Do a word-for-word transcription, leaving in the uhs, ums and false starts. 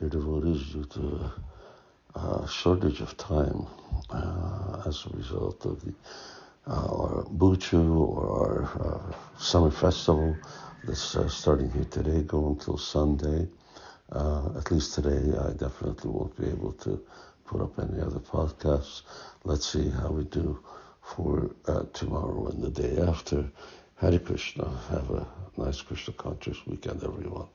dear devotees, due to a shortage of time uh, as a result of the uh, our Buchu or our uh, summer festival that's uh, starting here today, going till Sunday. Uh, at least today, I definitely won't be able to put up any other podcasts. Let's see how we do for uh, tomorrow and the day after. Hare Krishna. Have a nice Krishna conscious weekend, everyone.